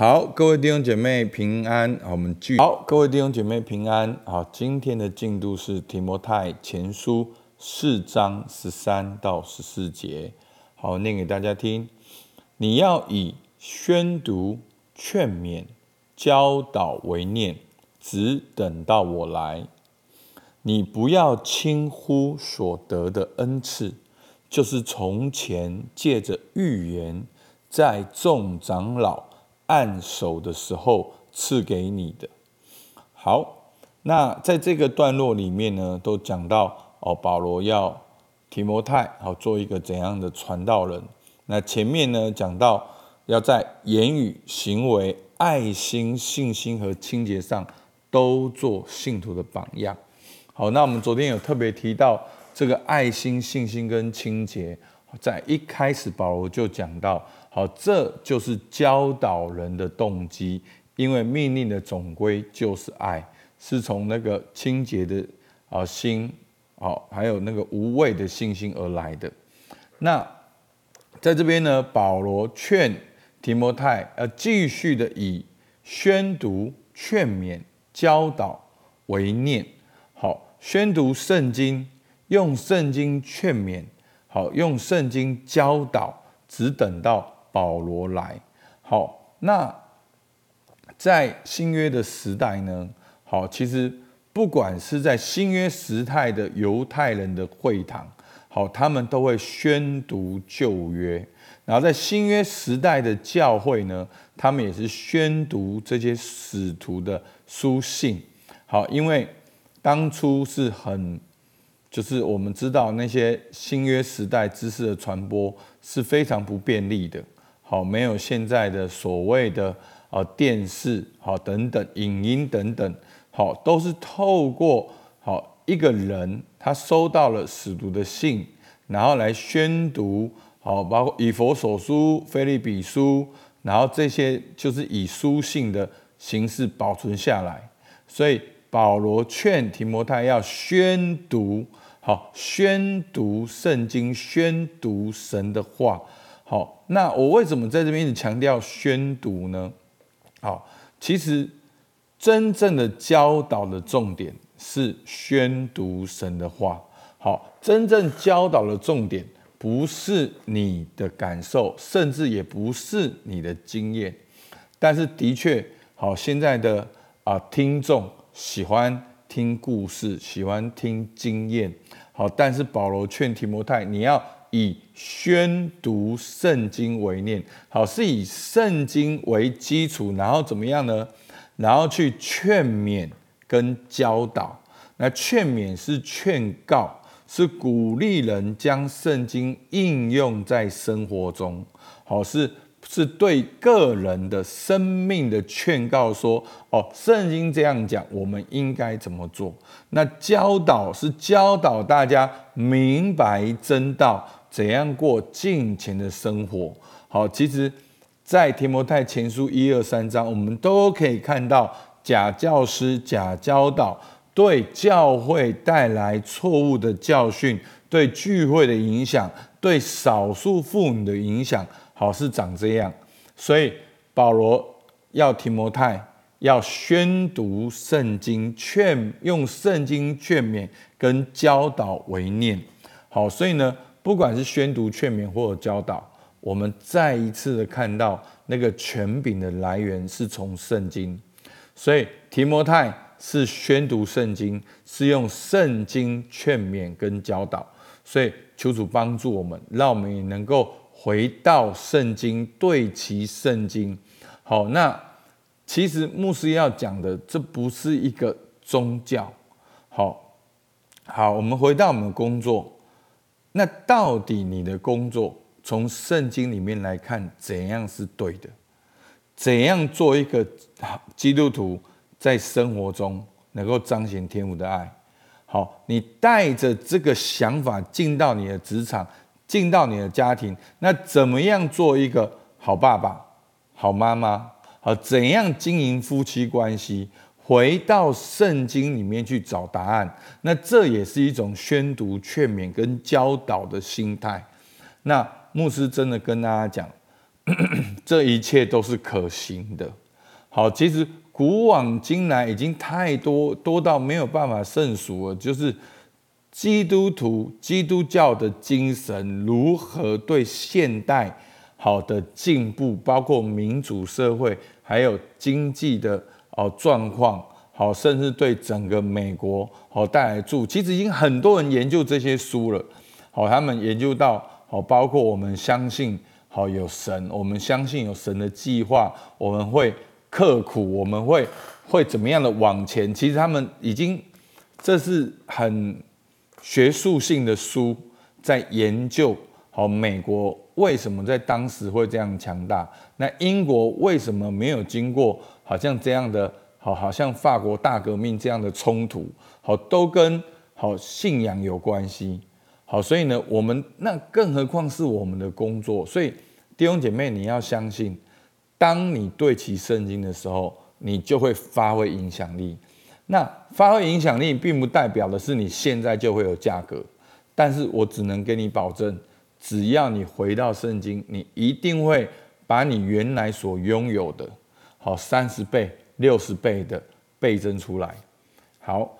好，各位弟兄姐妹平安。好，今天的进度是提摩太前书4章13到14节。好，念给大家听。你要以宣读、劝勉、教导为念，只等到我来。你不要轻忽所得的恩赐，就是从前借着预言，在众长老按手的时候赐给你的。好，那在这个段落里面呢，都讲到保罗要提摩太做一个怎样的传道人。那前面呢讲到要在言语、行为、爱心、信心和清洁上都做信徒的榜样。好，那我们昨天有特别提到这个爱心、信心跟清洁，在一开始保罗就讲到，好，这就是教导人的动机，因为命令的总归就是爱，是从那个清洁的心，好，还有那个无畏的信心而来的。那在这边呢，保罗劝提摩太要继续的以宣读、劝勉、教导为念，好，宣读圣经，用圣经劝勉，好，用圣经教导，只等到保罗来。好，那在新约的时代呢，好，其实不管是在新约时代的犹太人的会堂，好，他们都会宣读旧约，然后在新约时代的教会呢，他们也是宣读这些使徒的书信。好，因为当初是很，就是我们知道那些新约时代知识的传播是非常不便利的，好，没有现在的所谓的电视，好，等等，影音等等，好，都是透过，好，一个人他收到了使徒的信，然后来宣读，好，包括以弗所书、腓立比书，然后这些就是以书信的形式保存下来。所以保罗劝提摩太要宣读，好，宣读圣经，宣读神的话。好，那我为什么在这边一直强调宣读呢？好，其实真正的教导的重点是宣读神的话。好，真正教导的重点不是你的感受，甚至也不是你的经验。但是的确，好，现在的听众喜欢听故事，喜欢听经验，好，但是保罗劝提摩太，你要以宣读圣经为念，好，是以圣经为基础，然后怎么样呢？然后去劝勉跟教导。那劝勉是劝告，是鼓励人将圣经应用在生活中，好，是对个人的生命的劝告，说圣经这样讲，我们应该怎么做。那教导是教导大家明白真道，怎样过敬虔的生活。好，其实在提摩太前书1、2、3章，我们都可以看到假教师、假教导对教会带来错误的教训，对聚会的影响，对少数妇女的影响，好，是长这样。所以保罗要提摩太要宣读圣经，用圣经劝勉跟教导为念。好，所以呢，不管是宣读、劝勉或者教导，我们再一次的看到那个权柄的来源是从圣经。所以提摩太是宣读圣经，是用圣经劝勉跟教导。所以求主帮助我们，让我们也能够回到圣经，对齐圣经。好，那其实牧师要讲的，这不是一个宗教。好，我们回到我们的工作，那到底你的工作从圣经里面来看，怎样是对的？怎样做一个基督徒，在生活中能够彰显天父的爱？好，你带着这个想法进到你的职场，进到你的家庭，那怎么样做一个好爸爸、好妈妈？好，怎样经营夫妻关系？回到圣经里面去找答案。那这也是一种宣读、劝勉跟教导的心态。那牧师真的跟大家讲，这一切都是可行的。好，其实古往今来已经太多到没有办法胜数了，就是基督徒基督教的精神如何对现代好的进步，包括民主社会还有经济的状况，好，甚至对整个美国好带来助，其实已经很多人研究这些书了。好，他们研究到好，包括我们相信好有神，我们相信有神的计划，我们会刻苦，我们会怎么样的往前。其实他们已经，这是很学术性的书，在研究好美国为什么在当时会这样强大，那英国为什么没有经过好像这样的好像法国大革命这样的冲突，好，都跟好信仰有关系。好，所以呢，我们那更何况是我们的工作。所以弟兄姐妹，你要相信，当你对齐圣经的时候，你就会发挥影响力。那发挥影响力并不代表的是你现在就会有价格，但是我只能给你保证，只要你回到圣经，你一定会把你原来所拥有的好30倍60倍的倍增出来。好，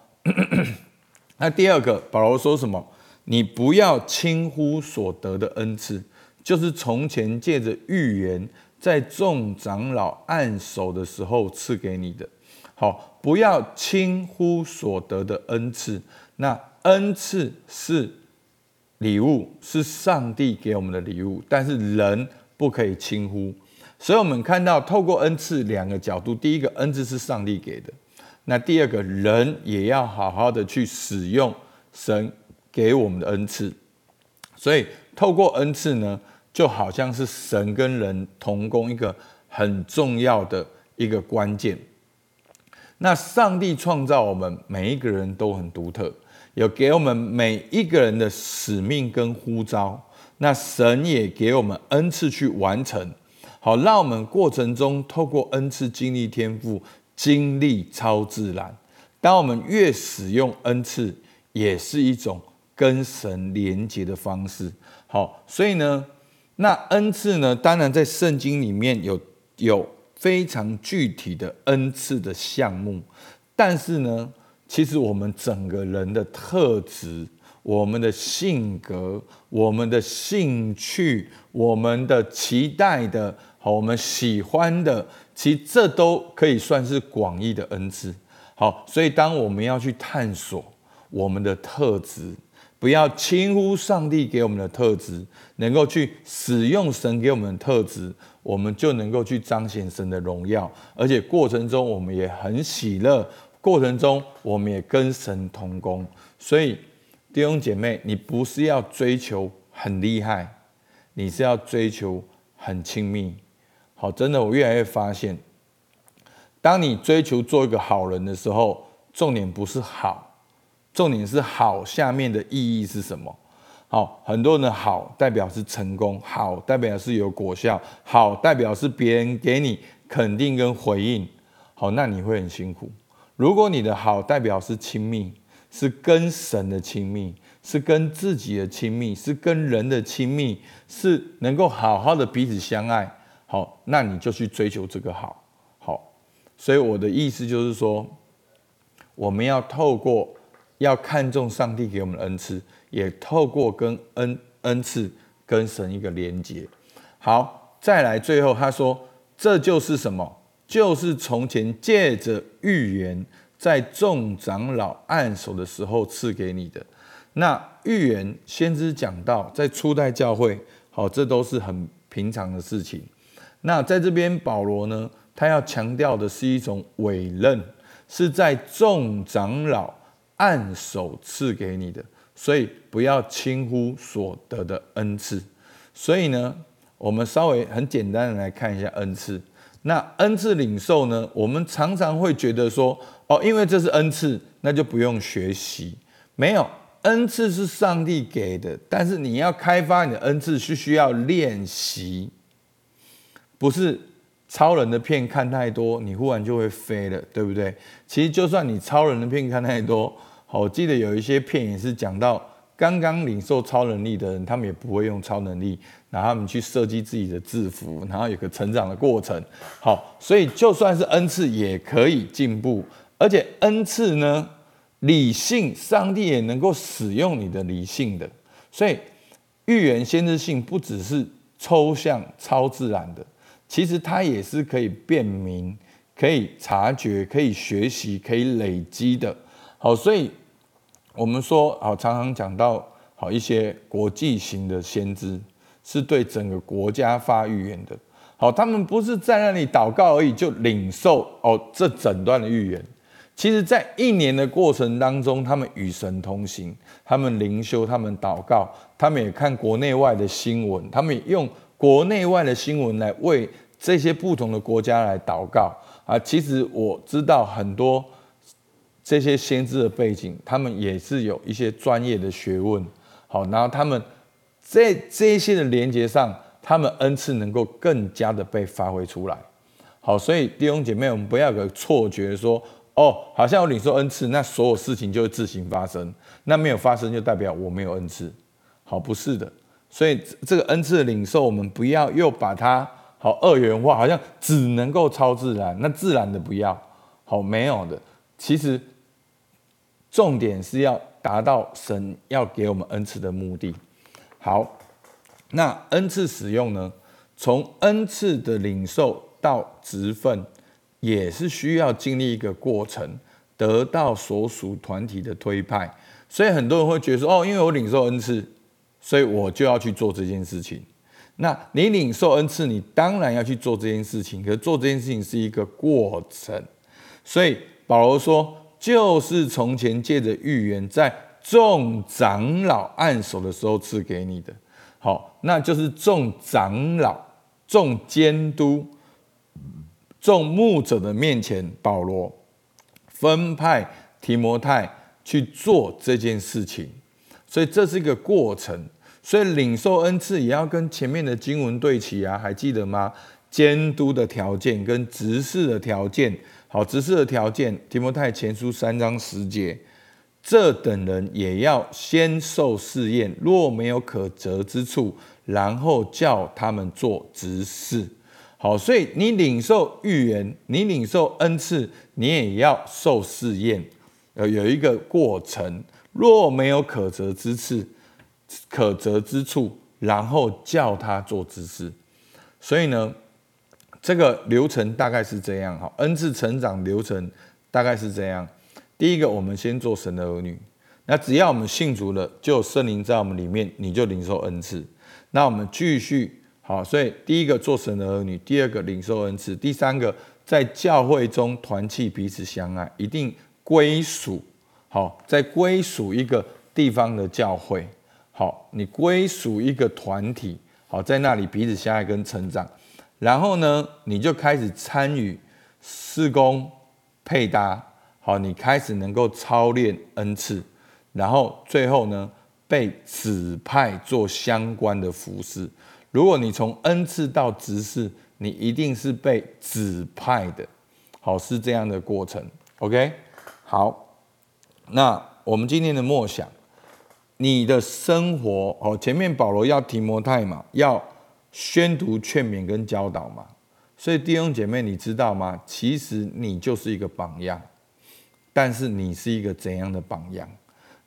那第二个，保罗说什么？你不要轻忽所得的恩赐，就是从前借着预言，在众长老按手的时候赐给你的。好，不要轻忽所得的恩赐。那恩赐是礼物，是上帝给我们的礼物，但是人不可以轻忽。所以我们看到透过恩赐两个角度，第一个，恩赐是上帝给的，那第二个，人也要好好的去使用神给我们的恩赐。所以透过恩赐呢，就好像是神跟人同工一个很重要的一个关键。那上帝创造我们每一个人都很独特，有给我们每一个人的使命跟呼召，那神也给我们恩赐去完成。好，让我们过程中透过恩赐经历天赋，经历超自然。当我们越使用恩赐，也是一种跟神连结的方式。好，所以呢，那恩赐呢，当然在圣经里面有非常具体的恩赐的项目，但是呢，其实我们整个人的特质，我们的性格，我们的兴趣，我们的期待的，好，我们喜欢的，其实这都可以算是广义的恩赐。好，所以当我们要去探索我们的特质，不要轻忽上帝给我们的特质，能够去使用神给我们的特质，我们就能够去彰显神的荣耀，而且过程中我们也很喜乐，过程中我们也跟神同工。所以弟兄姐妹，你不是要追求很厉害，你是要追求很亲密。好，真的，我越来越发现，当你追求做一个好人的时候，重点不是好，重点是好下面的意义是什么。好，很多人的好代表是成功，好代表是有果效，好代表是别人给你肯定跟回应。好，那你会很辛苦。如果你的好代表是亲密，是跟神的亲密，是跟自己的亲密，是跟人的亲密，是能够好好的彼此相爱，好，那你就去追求这个好。好，所以我的意思就是说，我们要透过要看重上帝给我们的恩赐，也透过跟恩赐跟神一个连结。好，再来最后他说，这就是什么？就是从前借着预言，在众长老按手的时候赐给你的。那预言先知讲到，在初代教会，好，这都是很平常的事情。那在这边保罗呢，他要强调的是一种委任，是在众长老按手赐给你的，所以不要轻忽所得的恩赐。所以呢，我们稍微很简单的来看一下恩赐。那恩赐领受呢，我们常常会觉得说，哦，因为这是恩赐，那就不用学习。没有，恩赐是上帝给的，但是你要开发你的恩赐是需要练习，不是超人的片看太多，你忽然就会飞了，对不对？其实就算你超人的片看太多，我记得有一些片也是讲到刚刚领受超能力的人，他们也不会用超能力，然后他们去设计自己的制服，然后有个成长的过程。好，所以就算是恩赐也可以进步，而且恩赐呢，理性上帝也能够使用你的理性的。所以预言先知性不只是抽象超自然的，其实它也是可以辨明、可以察觉、可以学习、可以累积的。好，所以我们说，好，常常讲到好一些国际型的先知是对整个国家发预言的。好，他们不是在那里祷告而已就领受哦这整段的预言。其实，在一年的过程当中，他们与神同行，他们灵修，他们祷告，他们也看国内外的新闻，他们也用国内外的新闻来为这些不同的国家来祷告啊。其实我知道很多。这些先知的背景，他们也是有一些专业的学问，好，然后他们在这些的连结上，他们恩赐能够更加的被发挥出来。好，所以弟兄姐妹，我们不要有个错觉说，哦，好像我领受恩赐，那所有事情就自行发生，那没有发生就代表我没有恩赐。好，不是的，所以这个恩赐的领受，我们不要又把它好二元化，好像只能够超自然，那自然的不要，好，没有的，其实。重点是要达到神要给我们恩赐的目的。好，那恩赐使用呢？从恩赐的领受到职分，也是需要经历一个过程，得到所属团体的推派。所以很多人会觉得说：“哦，因为我领受恩赐，所以我就要去做这件事情。”那你领受恩赐，你当然要去做这件事情。可是做这件事情是一个过程，所以保罗说。就是从前借着预言，在众长老按手的时候赐给你的。好，那就是众长老、众监督、众牧者的面前，保罗分派提摩太去做这件事情。所以这是一个过程，所以领受恩赐也要跟前面的经文对齐啊，还记得吗？监督的条件跟执事的条件。好，执事的条件，提摩太前书3章10节，这等人也要先受试验，若没有可责之处，然后叫他们做执事。好，所以你领受预言，你领受恩赐，你也要受试验，有一个过程。若没有可责之处，然后叫他做执事。所以呢？这个流程大概是这样，好，恩赐成长流程大概是这样。第一个，我们先做神的儿女，那只要我们信主了，就有圣灵在我们里面，你就领受恩赐。那我们继续，好，所以第一个做神的儿女，第二个领受恩赐，第三个在教会中团契彼此相爱，一定归属，好，在归属一个地方的教会，好，你归属一个团体，好，在那里彼此相爱跟成长。然后呢，你就开始参与事工配搭，好，你开始能够操练恩赐，然后最后呢，被指派做相关的服事。如果你从恩赐到执事，你一定是被指派的，好，是这样的过程。OK， 好，那我们今天的默想，你的生活，好，前面保罗要提摩太嘛，要。宣读、劝勉跟教导嘛，所以弟兄姐妹，你知道吗？其实你就是一个榜样，但是你是一个怎样的榜样？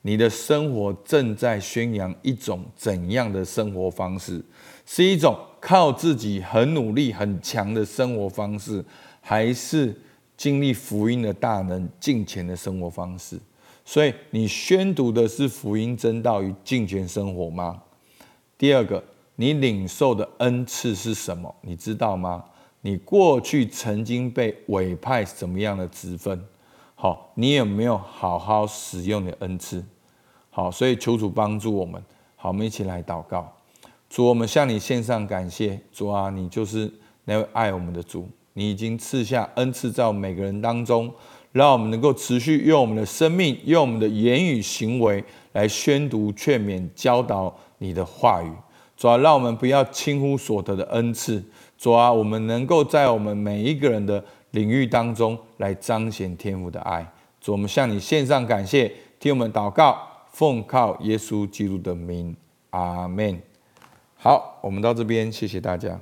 你的生活正在宣扬一种怎样的生活方式？是一种靠自己很努力、很强的生活方式，还是经历福音的大能、敬虔的生活方式？所以你宣读的是福音真道与敬虔生活吗？第二个。你领受的恩赐是什么？你知道吗？你过去曾经被委派什么样的职分？好，你有没有好好使用你的恩赐？好，所以求主帮助我们。好，我们一起来祷告。主，我们向你献上感谢。主啊，你就是那位爱我们的主，你已经赐下恩赐在我们每个人当中，让我们能够持续用我们的生命，用我们的言语行为来宣读、劝勉、教导你的话语。主啊，让我们不要轻忽所得的恩赐。主啊，我们能够在我们每一个人的领域当中来彰显天父的爱。主，我们向你献上感谢，听我们祷告，奉靠耶稣基督的名，阿们。好，我们到这边，谢谢大家。